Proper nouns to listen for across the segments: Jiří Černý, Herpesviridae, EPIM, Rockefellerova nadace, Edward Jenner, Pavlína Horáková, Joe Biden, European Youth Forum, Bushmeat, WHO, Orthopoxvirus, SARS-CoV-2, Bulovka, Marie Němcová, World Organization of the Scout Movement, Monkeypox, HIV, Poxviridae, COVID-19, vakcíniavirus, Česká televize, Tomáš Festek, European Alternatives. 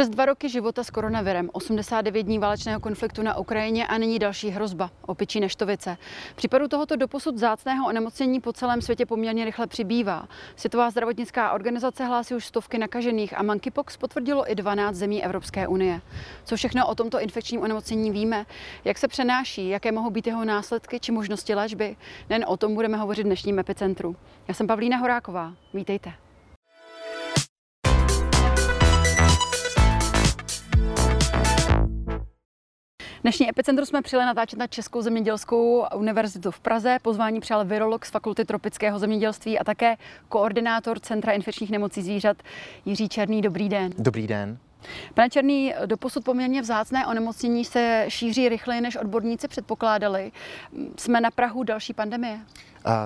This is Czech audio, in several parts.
Přes 2 roky života s koronavirem, 89 dní válečného konfliktu na Ukrajině a nyní další hrozba, opičí neštovice. Případů tohoto doposud vzácného onemocnění po celém světě poměrně rychle přibývá. Světová zdravotnická organizace hlásí už stovky nakažených a Monkeypox potvrdilo i 12 zemí Evropské unie. Co všechno o tomto infekčním onemocnění víme? Jak se přenáší? Jaké mohou být jeho následky či možnosti léčby? Nejen o tom budeme hovořit v dnešním epicentru. Já jsem Pavlína Horáková. Vítejte. Dnešní epicentru jsme přijeli natáčet na Českou zemědělskou univerzitu v Praze. Pozvání přijal virolog z Fakulty tropického zemědělství a také koordinátor Centra infekčních nemocí zvířat Jiří Černý. Dobrý den. Dobrý den. Pane Černý, doposud poměrně vzácné onemocnění se šíří rychleji, než odborníci předpokládali. Jsme na prahu další pandemie?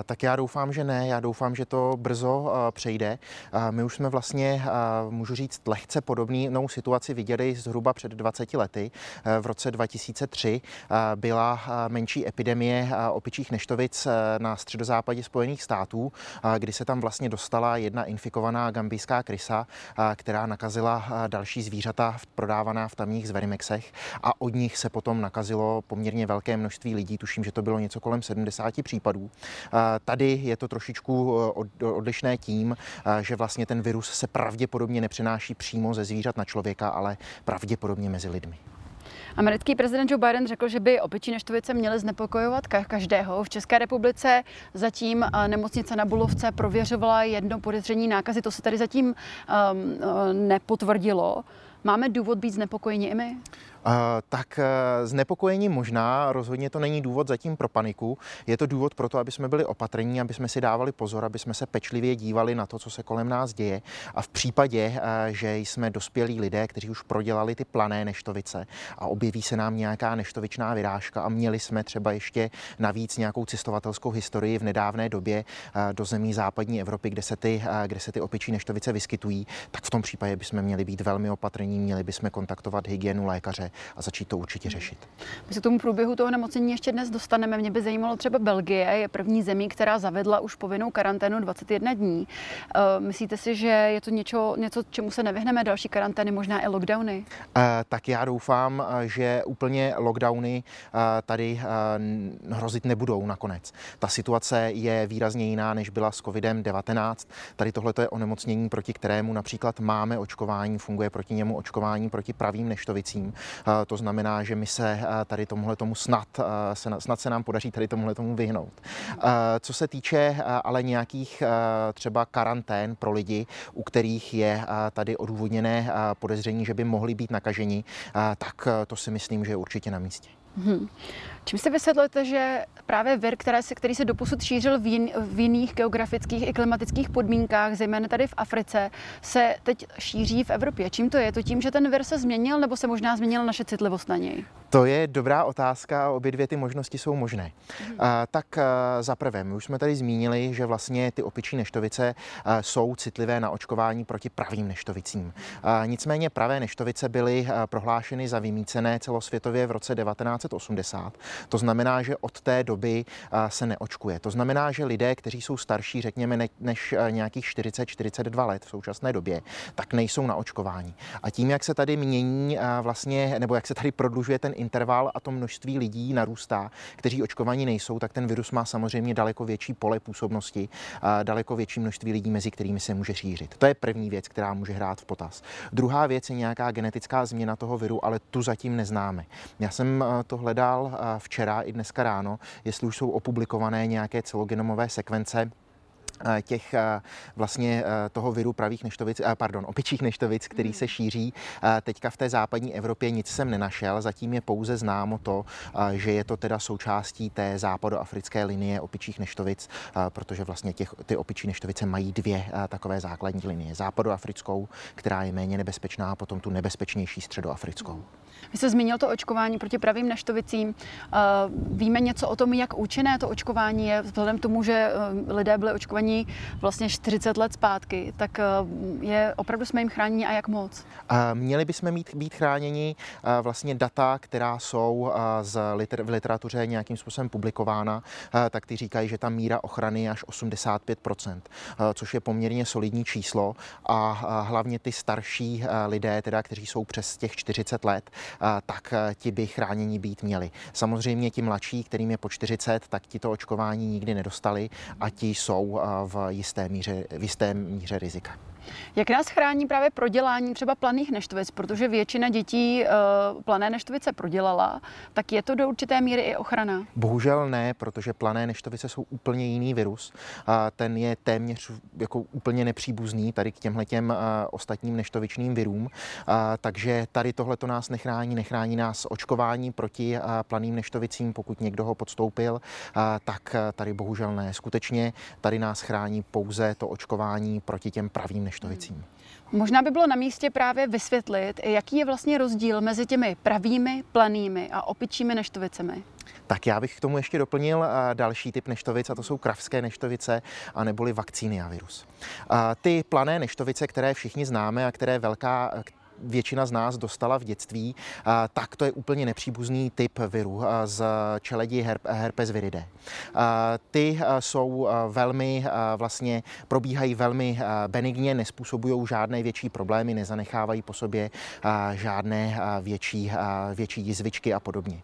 Tak já doufám, že ne. Já doufám, že to brzo přejde. My už jsme vlastně, můžu říct, lehce podobnou situaci viděli zhruba před 20 lety. V roce 2003 byla menší epidemie opičích neštovic na středozápadě Spojených států, kdy se tam vlastně dostala jedna infikovaná gambijská krysa, která nakazila další zvířata prodávaná v tamních zverimexech a od nich se potom nakazilo poměrně velké množství lidí. Tuším, že to bylo něco kolem 70 případů. Tady je to trošičku odlišné tím, že vlastně ten virus se pravděpodobně nepřenáší přímo ze zvířat na člověka, ale pravděpodobně mezi lidmi. Americký prezident Joe Biden řekl, že by opičí neštovice měly znepokojovat každého. V České republice zatím nemocnice na Bulovce prověřovala jedno podezření nákazy. To se tady zatím nepotvrdilo. Máme důvod být znepokojeni i my? Tak znepokojení možná, rozhodně to není důvod zatím pro paniku. Je to důvod pro to, aby jsme byli opatrní, aby jsme si dávali pozor, aby jsme se pečlivě dívali na to, co se kolem nás děje. A v případě, že jsme dospělí lidé, kteří už prodělali ty plané neštovice a objeví se nám nějaká neštovičná vyrážka a měli jsme třeba ještě navíc nějakou cestovatelskou historii v nedávné době do zemí západní Evropy, kde se ty opičí neštovice vyskytují, tak v tom případě bychom měli být velmi opatrní, měli bychom kontaktovat hygienu lékaře a začít to určitě řešit. My se tomu průběhu toho nemocení ještě dnes dostaneme. Mě by zajímalo, třeba Belgie je první zemí, která zavedla už povinnou karanténu 21 dní. Myslíte si, že je to něco, čemu se nevyhneme, další karantény, možná i lockdowny? Tak já doufám, že úplně lockdowny tady hrozit nebudou nakonec. Ta situace je výrazně jiná, než byla s COVID-19. Tady tohleto je onemocnění, proti kterému například máme očkování, funguje proti němu očkování proti pravým neštovicím. To znamená, že my se tady tomuhletomu snad se nám podaří tady tomuhletomu vyhnout. Co se týče ale nějakých třeba karantén pro lidi, u kterých je tady odůvodněné podezření, že by mohli být nakaženi, tak to si myslím, že je určitě na místě. Čím si vysvětlujete, že právě vir, který se doposud šířil v jiných geografických i klimatických podmínkách, zejména tady v Africe, se teď šíří v Evropě? Čím to je? To tím, že ten vir se změnil, nebo se možná změnila naše citlivost na něj? To je dobrá otázka a obě dvě ty možnosti jsou možné. Tak zaprvé, my už jsme tady zmínili, že vlastně ty opičí neštovice jsou citlivé na očkování proti pravým neštovicím. Nicméně pravé neštovice byly prohlášeny za vymýcené celosvětově v roce 1980. To znamená, že od té doby se neočkuje. To znamená, že lidé, kteří jsou starší, řekněme, než nějakých 40-42 let v současné době, tak nejsou na očkování. A tím, jak se tady mění vlastně, nebo jak se tady prodlužuje ten interval a to množství lidí narůstá, kteří očkovaní nejsou, tak ten virus má samozřejmě daleko větší pole působnosti, daleko větší množství lidí, mezi kterými se může šířit. To je první věc, která může hrát v potaz. Druhá věc je nějaká genetická změna toho viru, ale tu zatím neznáme. Já jsem to hledal včera i dneska ráno, jestli už jsou opublikované nějaké celogenomové sekvence těch vlastně toho viru opičích neštovic, který se šíří teďka v té západní Evropě. Nic jsem nenašel, zatím je pouze známo to, že je to teda součástí té západoafrické linie opičích neštovic, protože vlastně ty opičí neštovice mají dvě takové základní linie. Západoafrickou, která je méně nebezpečná, a potom tu nebezpečnější středoafrickou. Vy jste zmínil to očkování proti pravým neštovicím. Víme něco o tom, jak účinné to očkování je, vzhledem k tomu, že lidé byli očkovaní chránění vlastně 40 let zpátky, tak je opravdu jsme jim chráněni a jak moc? Měli bychom být chráněni vlastně data, která jsou v literatuře nějakým způsobem publikována, tak ty říkají, že ta míra ochrany je až 85%, což je poměrně solidní číslo a hlavně ty starší lidé, teda, kteří jsou přes těch 40 let, tak ti by chráněni být měli. Samozřejmě ti mladší, kterým je po 40, tak ti to očkování nikdy nedostali a ti jsou v jisté míře rizika. Jak nás chrání právě prodělání třeba planých neštovic, protože většina dětí plané neštovice prodělala, tak je to do určité míry i ochrana? Bohužel ne, protože plané neštovice jsou úplně jiný virus. Ten je téměř jako úplně nepříbuzný tady k těmhletěm ostatním neštovičným virům, takže tady tohleto nás nechrání, nechrání nás očkování proti planým neštovicím, pokud někdo ho podstoupil, tak tady bohužel ne. Skutečně tady nás chrání pouze to očkování proti těm pravým neštovicím. Možná by bylo na místě právě vysvětlit, jaký je vlastně rozdíl mezi těmi pravými, planými a opičími neštovicemi. Tak já bych k tomu ještě doplnil další typ neštovic, a to jsou kravské neštovice, a neboli vakcíniavirus. Ty plané neštovice, které všichni známe a které většina z nás dostala v dětství, tak to je úplně nepříbuzný typ viru z čeledi Herpesviridae. Ty jsou velmi, vlastně probíhají velmi benigně, nespůsobují žádné větší problémy, nezanechávají po sobě žádné větší jizvičky a podobně.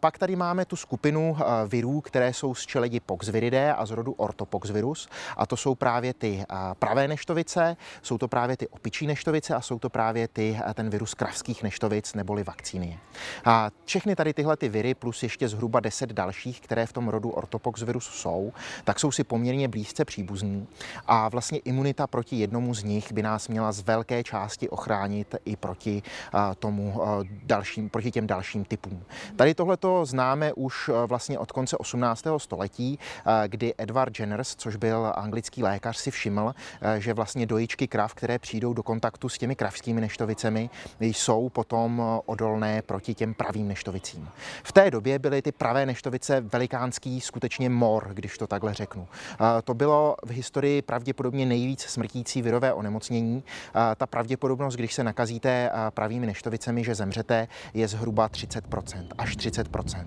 Pak tady máme tu skupinu virů, které jsou z čeledi Poxviridae a z rodu Orthopoxvirus, a to jsou právě ty pravé neštovice, jsou to právě ty opičí neštovice a jsou to právě ten virus kravských neštovic neboli vakcíny. A všechny tady tyhle ty viry plus ještě zhruba 10 dalších, které v tom rodu ortopoxvirus jsou, tak jsou si poměrně blízce příbuzní a vlastně imunita proti jednomu z nich by nás měla z velké části ochránit i proti proti těm dalším typům. Tady tohleto známe už vlastně od konce 18. století, kdy Edward Jenner, což byl anglický lékař, si všiml, že vlastně dojičky krav, které přijdou do kontaktu s těmi kravskými neštovicemi, jsou potom odolné proti těm pravým neštovicím. V té době byly ty pravé neštovice velikánský skutečně mor, když to takhle řeknu. To bylo v historii pravděpodobně nejvíc smrtící virové onemocnění. Ta pravděpodobnost, když se nakazíte pravými neštovicemi, že zemřete, je zhruba 30%, až 30%.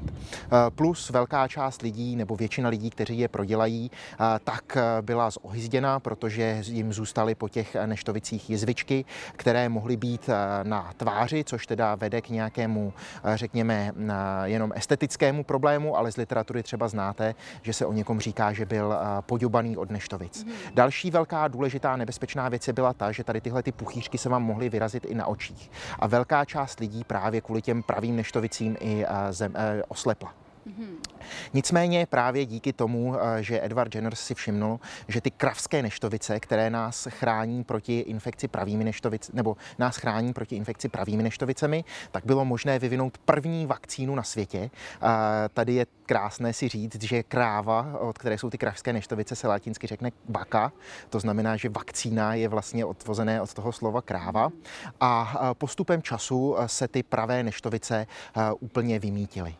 Plus velká část lidí, nebo většina lidí, kteří je prodělají, tak byla zohyzděna, protože jim zůstaly po těch neštovicích jizvičky, které mohly být na tváři, což teda vede k nějakému, řekněme, jenom estetickému problému, ale z literatury třeba znáte, že se o někom říká, že byl poďobaný od neštovic. Další velká důležitá nebezpečná věc byla ta, že tady tyhle ty puchýřky se vám mohly vyrazit i na očích. A velká část lidí právě kvůli těm pravým neštovicím i oslepla. Nicméně právě díky tomu, že Edward Jenner si všimnul, že ty kravské neštovice, které nás chrání proti infekci pravými neštovicemi, nebo nás chrání proti infekci pravými neštovicemi, tak bylo možné vyvinout první vakcínu na světě. Tady je krásné si říct, že kráva, od které jsou ty kravské neštovice, se latinsky řekne baka, to znamená, že vakcína je vlastně odvozené od toho slova kráva, a postupem času se ty pravé neštovice úplně vymítily.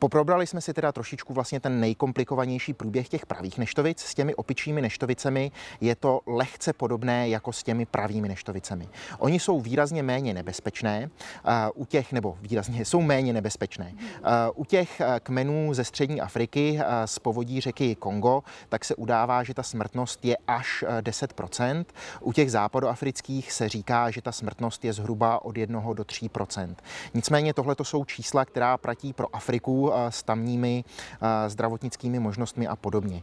Poprobrali jsme si teda trošičku vlastně ten nejkomplikovanější průběh těch pravých neštovic. S těmi opičími neštovicemi je to lehce podobné jako s těmi pravými neštovicemi. Oni jsou výrazně méně nebezpečné, jsou méně nebezpečné. U těch kmenů ze střední Afriky z povodí řeky Kongo, tak se udává, že ta smrtnost je až 10%. U těch západoafrických se říká, že ta smrtnost je zhruba od 1 do 3%. Nicméně tohle to jsou čísla, která platí pro Afriku s tamními zdravotnickými možnostmi a podobně.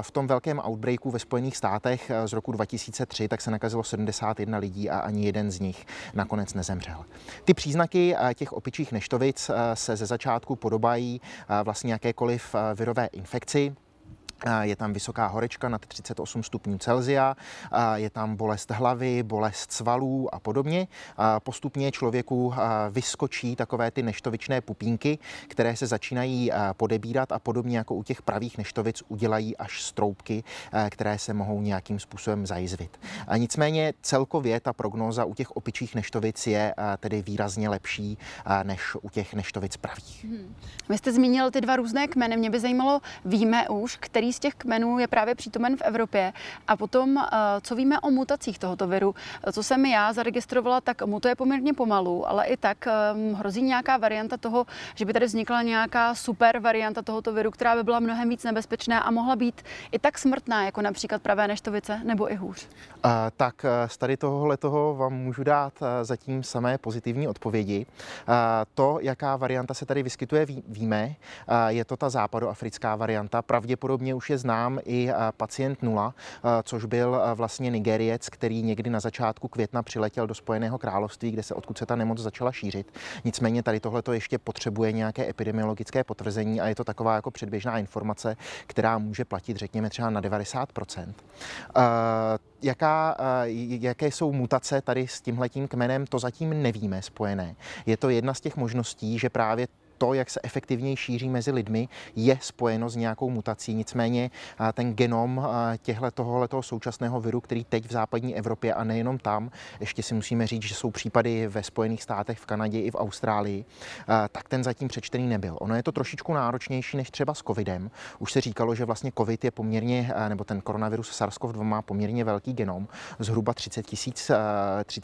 V tom velkém outbreaku ve Spojených státech z roku 2003 tak se nakazilo 71 lidí a ani jeden z nich nakonec nezemřel. Ty příznaky těch opičích neštovic se ze začátku podobají vlastně jakékoliv virové infekci. Je tam vysoká horečka nad 38 stupňů Celsia, je tam bolest hlavy, bolest svalů a podobně. Postupně člověku vyskočí takové ty neštovičné pupínky, které se začínají podebírat a podobně jako u těch pravých neštovic udělají až stroupky, které se mohou nějakým způsobem zajizvit. Nicméně celkově ta prognóza u těch opičích neštovic je tedy výrazně lepší než u těch neštovic pravých. Vy jste zmínil ty dva různé kmeny. Mě by zajímalo, víme už, který z těch kmenů je právě přítomen v Evropě. A potom, co víme o mutacích tohoto viru, co jsem já zaregistrovala, tak mutuje poměrně pomalu, ale i tak hrozí nějaká varianta toho, že by tady vznikla nějaká super varianta tohoto viru, která by byla mnohem víc nebezpečná a mohla být i tak smrtná, jako například pravé neštovice nebo i hůř. Tak z tady tohohletoho vám můžu dát zatím samé pozitivní odpovědi. To, jaká varianta se tady vyskytuje, víme. Je to ta západoafrická varianta. Pravděpodobně už je znám i pacient 0, což byl vlastně Nigeriec, který někdy na začátku května přiletěl do Spojeného království, kde se odkud se ta nemoc začala šířit. Nicméně tady tohleto ještě potřebuje nějaké epidemiologické potvrzení a je to taková jako předběžná informace, která může platit, řekněme, třeba na 90%. Jaké jsou mutace tady s tímhletím kmenem, to zatím nevíme spojené. Je to jedna z těch možností, že právě to, jak se efektivněji šíří mezi lidmi, je spojeno s nějakou mutací. Nicméně ten genom tohoto současného viru, který teď v západní Evropě a nejenom tam, ještě si musíme říct, že jsou případy ve Spojených státech, v Kanadě i v Austrálii, tak ten zatím přečtený nebyl. Ono je to trošičku náročnější než třeba s covidem. Už se říkalo, že vlastně covid je poměrně, nebo ten koronavirus SARS-CoV-2 má poměrně velký genom, zhruba 30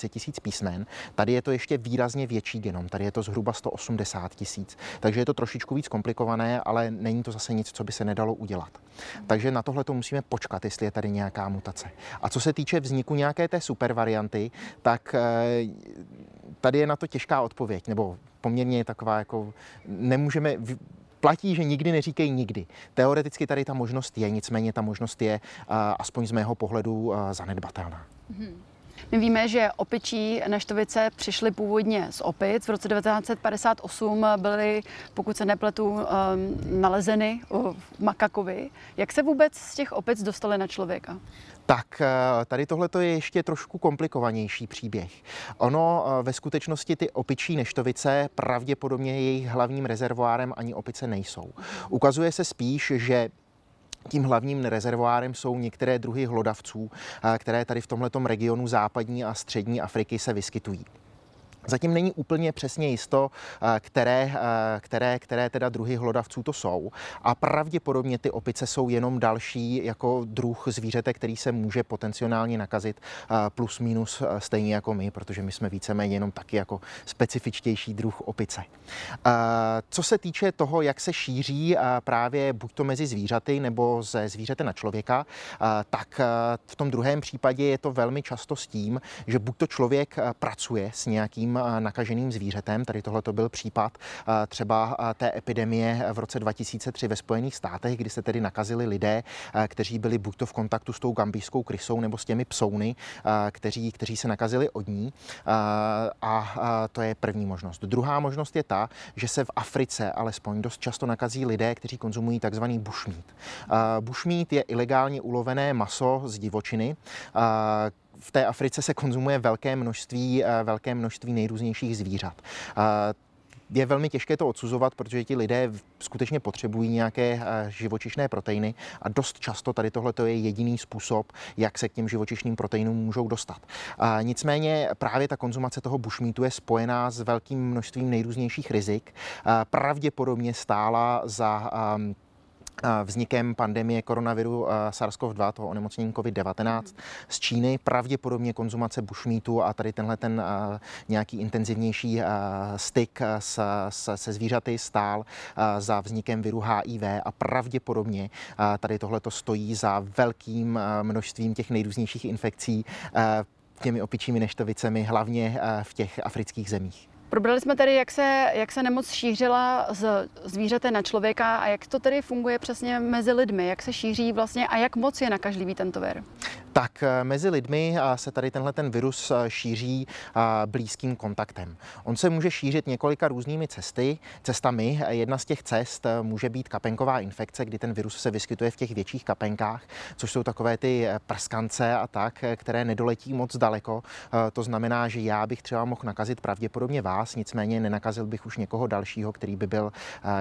tisíc písmen. Tady je to ještě výrazně větší genom, tady je to zhruba 180 tisíc. Takže je to trošičku víc komplikované, ale není to zase nic, co by se nedalo udělat. Takže na tohle to musíme počkat, jestli je tady nějaká mutace. A co se týče vzniku nějaké té supervarianty, tak tady je na to těžká odpověď, nebo poměrně je taková jako nemůžeme... Platí, že nikdy neříkej nikdy. Teoreticky tady ta možnost je, nicméně ta možnost je aspoň z mého pohledu zanedbatelná. My víme, že opičí neštovice přišly původně z opic. V roce 1958 byly, pokud se nepletu, nalezeny makakovi. Jak se vůbec z těch opic dostaly na člověka? Tak tady tohleto je ještě trošku komplikovanější příběh. Ono ve skutečnosti ty opičí neštovice pravděpodobně jejich hlavním rezervoárem ani opice nejsou. Ukazuje se spíš, že tím hlavním rezervoárem jsou některé druhy hlodavců, které tady v tomhletom regionu západní a střední Afriky se vyskytují. Zatím není úplně přesně jisto, které teda druhy hlodavců to jsou. A pravděpodobně ty opice jsou jenom další jako druh zvířete, který se může potenciálně nakazit plus minus stejně jako my, protože my jsme víceméně jenom taky jako specifičtější druh opice. Co se týče toho, jak se šíří právě buď to mezi zvířaty nebo ze zvířete na člověka, tak v tom druhém případě je to velmi často s tím, že buď to člověk pracuje s nějakým nakaženým zvířetem. Tady tohle to byl případ třeba té epidemie v roce 2003 ve Spojených státech, kdy se tedy nakazili lidé, kteří byli buďto v kontaktu s tou gambijskou krysou nebo s těmi psouny, kteří se nakazili od ní. A to je první možnost. Druhá možnost je ta, že se v Africe alespoň dost často nakazí lidé, kteří konzumují takzvaný bushmeat. Bushmeat je ilegálně ulovené maso z divočiny. V té Africe se konzumuje velké množství nejrůznějších zvířat. Je velmi těžké to odsuzovat, protože ti lidé skutečně potřebují nějaké živočišné proteiny a dost často tady tohleto je jediný způsob, jak se k těm živočišným proteinům můžou dostat. Nicméně právě ta konzumace toho bushmeatu je spojená s velkým množstvím nejrůznějších rizik. Pravděpodobně stála za vznikem pandemie koronaviru SARS-CoV-2, toho onemocnění COVID-19 z Číny, pravděpodobně konzumace bushmeatu a tady tenhle ten nějaký intenzivnější styk se zvířaty stál za vznikem viru HIV a pravděpodobně tady tohleto stojí za velkým množstvím těch nejrůznějších infekcí těmi opičími neštovicemi, hlavně v těch afrických zemích. Probrali jsme tady, jak se nemoc šířila z zvířete na člověka a jak to tedy funguje přesně mezi lidmi, jak se šíří vlastně a jak moc je nakažlivý tento vir. Tak mezi lidmi se tady tenhle ten virus šíří blízkým kontaktem. On se může šířit několika různými cestami. Jedna z těch cest může být kapenková infekce, kdy ten virus se vyskytuje v těch větších kapenkách, což jsou takové ty prskance a tak, které nedoletí moc daleko. To znamená, že já bych třeba mohl nakazit pravděpodobně vás, nicméně nenakazil bych už někoho dalšího, který by byl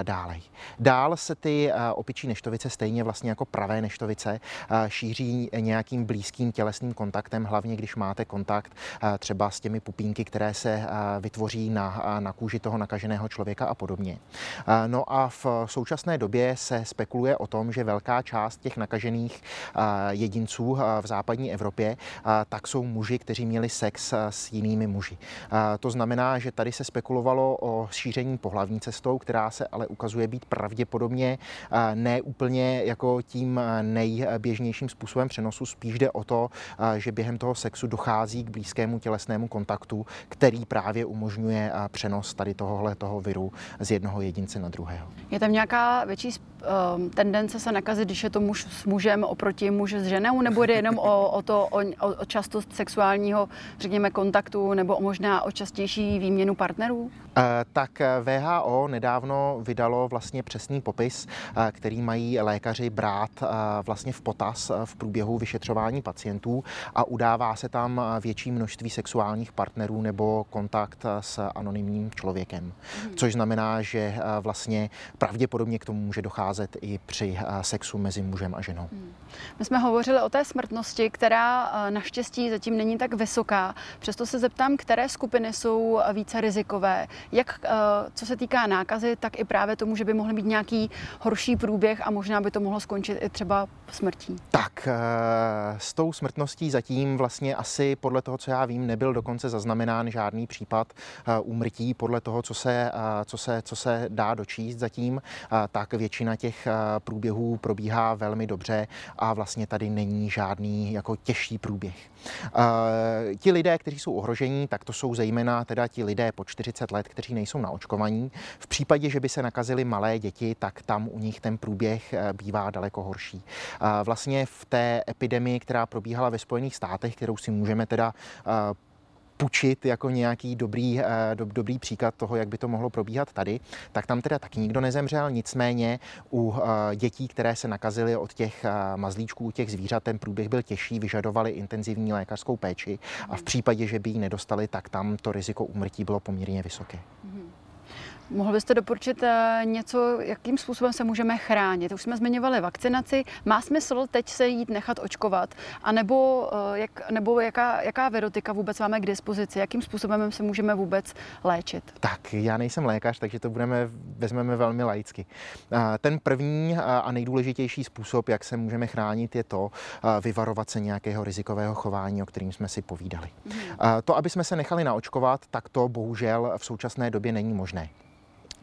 dálej. Dál se ty opičí neštovice, stejně vlastně jako pravé neštovice, šíří nějakým blízkým blízkým tělesným kontaktem, hlavně když máte kontakt třeba s těmi pupínky, které se vytvoří na kůži toho nakaženého člověka a podobně. No a v současné době se spekuluje o tom, že velká část těch nakažených jedinců v západní Evropě tak jsou muži, kteří měli sex s jinými muži. To znamená, že tady se spekulovalo o šíření pohlavní cestou, která se ale ukazuje být pravděpodobně ne úplně jako tím nejběžnějším způsobem přenosu. Spíš jde o to, že během toho sexu dochází k blízkému tělesnému kontaktu, který právě umožňuje přenos tady toho viru z jednoho jedince na druhého. Je tam nějaká větší tendence se nakazit, když je to muž s mužem oproti muži s ženou, nebo jde jenom o častost sexuálního, řekněme, kontaktu, nebo možná o častější výměnu partnerů? Tak WHO nedávno vydalo vlastně přesný popis, který mají lékaři brát vlastně v potaz v průběhu vyšetřování pacientů, a udává se tam větší množství sexuálních partnerů nebo kontakt s anonymním člověkem. Což znamená, že vlastně pravděpodobně k tomu může docházet i při sexu mezi mužem a ženou. My jsme hovořili o té smrtnosti, která naštěstí zatím není tak vysoká. Přesto se zeptám, které skupiny jsou více rizikové. Jak co se týká nákazy, tak i právě tomu, že by mohl být nějaký horší průběh a možná by to mohlo skončit i třeba smrtí. Tak s tou smrtností zatím vlastně asi podle toho, co já vím, nebyl dokonce zaznamenán žádný případ úmrtí. Podle toho, co se dá dočíst zatím, tak většina těch průběhů probíhá velmi dobře a vlastně tady není žádný jako těžší průběh. Ti lidé, kteří jsou ohrožení, tak to jsou zejména teda ti lidé po 40 let, kteří nejsou naočkovaní. V případě, že by se nakazili malé děti, tak tam u nich ten průběh bývá daleko horší. Vlastně v té epidemii, která probíhala ve Spojených státech, kterou si můžeme teda pučit jako nějaký dobrý příklad toho, jak by to mohlo probíhat tady, tak tam teda taky nikdo nezemřel, nicméně u dětí, které se nakazily od těch mazlíčků, těch zvířat, ten průběh byl těžší, vyžadovali intenzivní lékařskou péči a v případě, že by ji nedostali, tak tam to riziko úmrtí bylo poměrně vysoké. Mohl byste doporučit něco, jakým způsobem se můžeme chránit? Už jsme zmiňovali vakcinaci. Má smysl teď se jít nechat očkovat? A nebo jaká virotika vůbec máme k dispozici? Jakým způsobem se můžeme vůbec léčit? Tak, já nejsem lékař, takže to vezmeme velmi laicky. Ten první a nejdůležitější způsob, jak se můžeme chránit, je to vyvarovat se nějakého rizikového chování, o kterým jsme si povídali. To, aby jsme se nechali naočkovat, tak to bohužel v současné době není možné.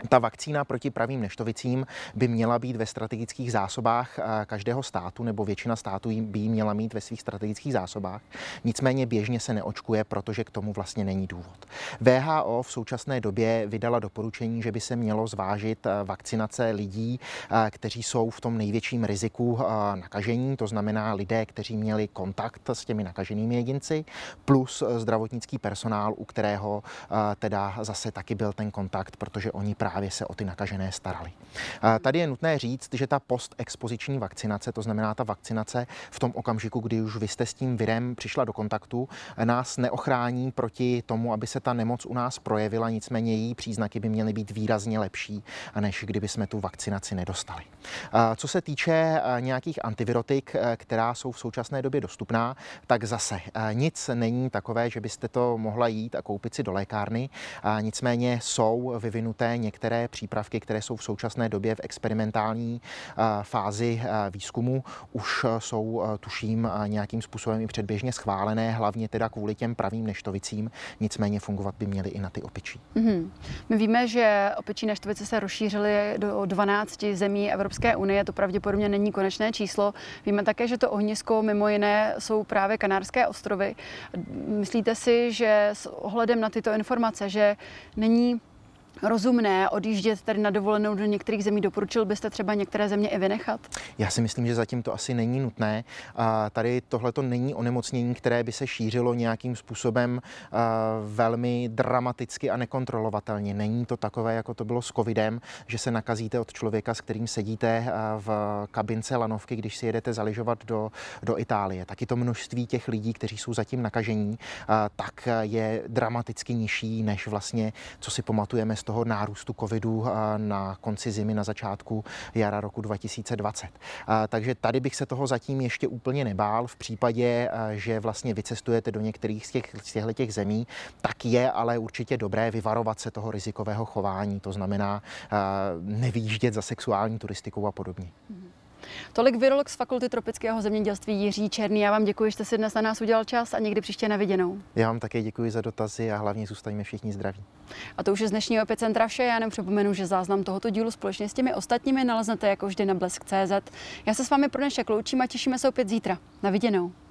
Ta vakcína proti pravým neštovicím by měla být ve strategických zásobách každého státu, nebo většina států by ji měla mít ve svých strategických zásobách. Nicméně běžně se neočkuje, protože k tomu vlastně není důvod. WHO v současné době vydala doporučení, že by se mělo zvážit vakcinace lidí, kteří jsou v tom největším riziku nakažení, to znamená lidé, kteří měli kontakt s těmi nakaženými jedinci, plus zdravotnický personál, u kterého teda zase taky byl ten kontakt, protože oni právě se o ty nakažené starali. Tady je nutné říct, že ta postexpoziční vakcinace, to znamená ta vakcinace v tom okamžiku, kdy už vy jste s tím virem přišla do kontaktu, nás neochrání proti tomu, aby se ta nemoc u nás projevila, nicméně její příznaky by měly být výrazně lepší, než kdyby jsme tu vakcinaci nedostali. Co se týče nějakých antivirotik, která jsou v současné době dostupná, tak zase nic není takové, že byste to mohla jít a koupit si do lékárny, nicméně jsou vyvinuté některé přípravky, které jsou v současné době v experimentální fázi výzkumu, už jsou, tuším, nějakým způsobem i předběžně schválené, hlavně teda kvůli těm pravým neštovicím, nicméně fungovat by měly i na ty opičí. My víme, že opičí neštovice se rozšířily do 12 zemí Evropské unie, to pravděpodobně není konečné číslo. Víme také, že to ohnisko mimo jiné jsou právě Kanárské ostrovy. Myslíte si, že s ohledem na tyto informace, že není rozumné odjíždět tady na dovolenou do některých zemí? Doporučil byste třeba některé země i vynechat? Já si myslím, že zatím to asi není nutné. Tady tohleto není onemocnění, které by se šířilo nějakým způsobem velmi dramaticky a nekontrolovatelně. Není to takové, jako to bylo s covidem, že se nakazíte od člověka, s kterým sedíte v kabince lanovky, když si jedete zaližovat do Itálie. Taky to množství těch lidí, kteří jsou zatím nakažení, tak je dramaticky nižší, než vlastně, co si pamatujeme z toho nárůstu covidu na konci zimy, na začátku jara roku 2020. Takže tady bych se toho zatím ještě úplně nebál. V případě, že vlastně vycestujete do některých z těchto zemí, tak je ale určitě dobré vyvarovat se toho rizikového chování. To znamená nevyjíždět za sexuální turistikou a podobně. Tolik virolog z Fakulty tropického zemědělství Jiří Černý. Já vám děkuji, že jste si dnes na nás udělal čas a někdy příště na viděnou. Já vám také děkuji za dotazy a hlavně zůstaňme všichni zdraví. A to už je z dnešního Epicentra vše. Já připomenu, že záznam tohoto dílu společně s těmi ostatními naleznete jako vždy na blesk.cz. Já se s vámi pro dnešek loučím a těšíme se opět zítra. Na viděnou.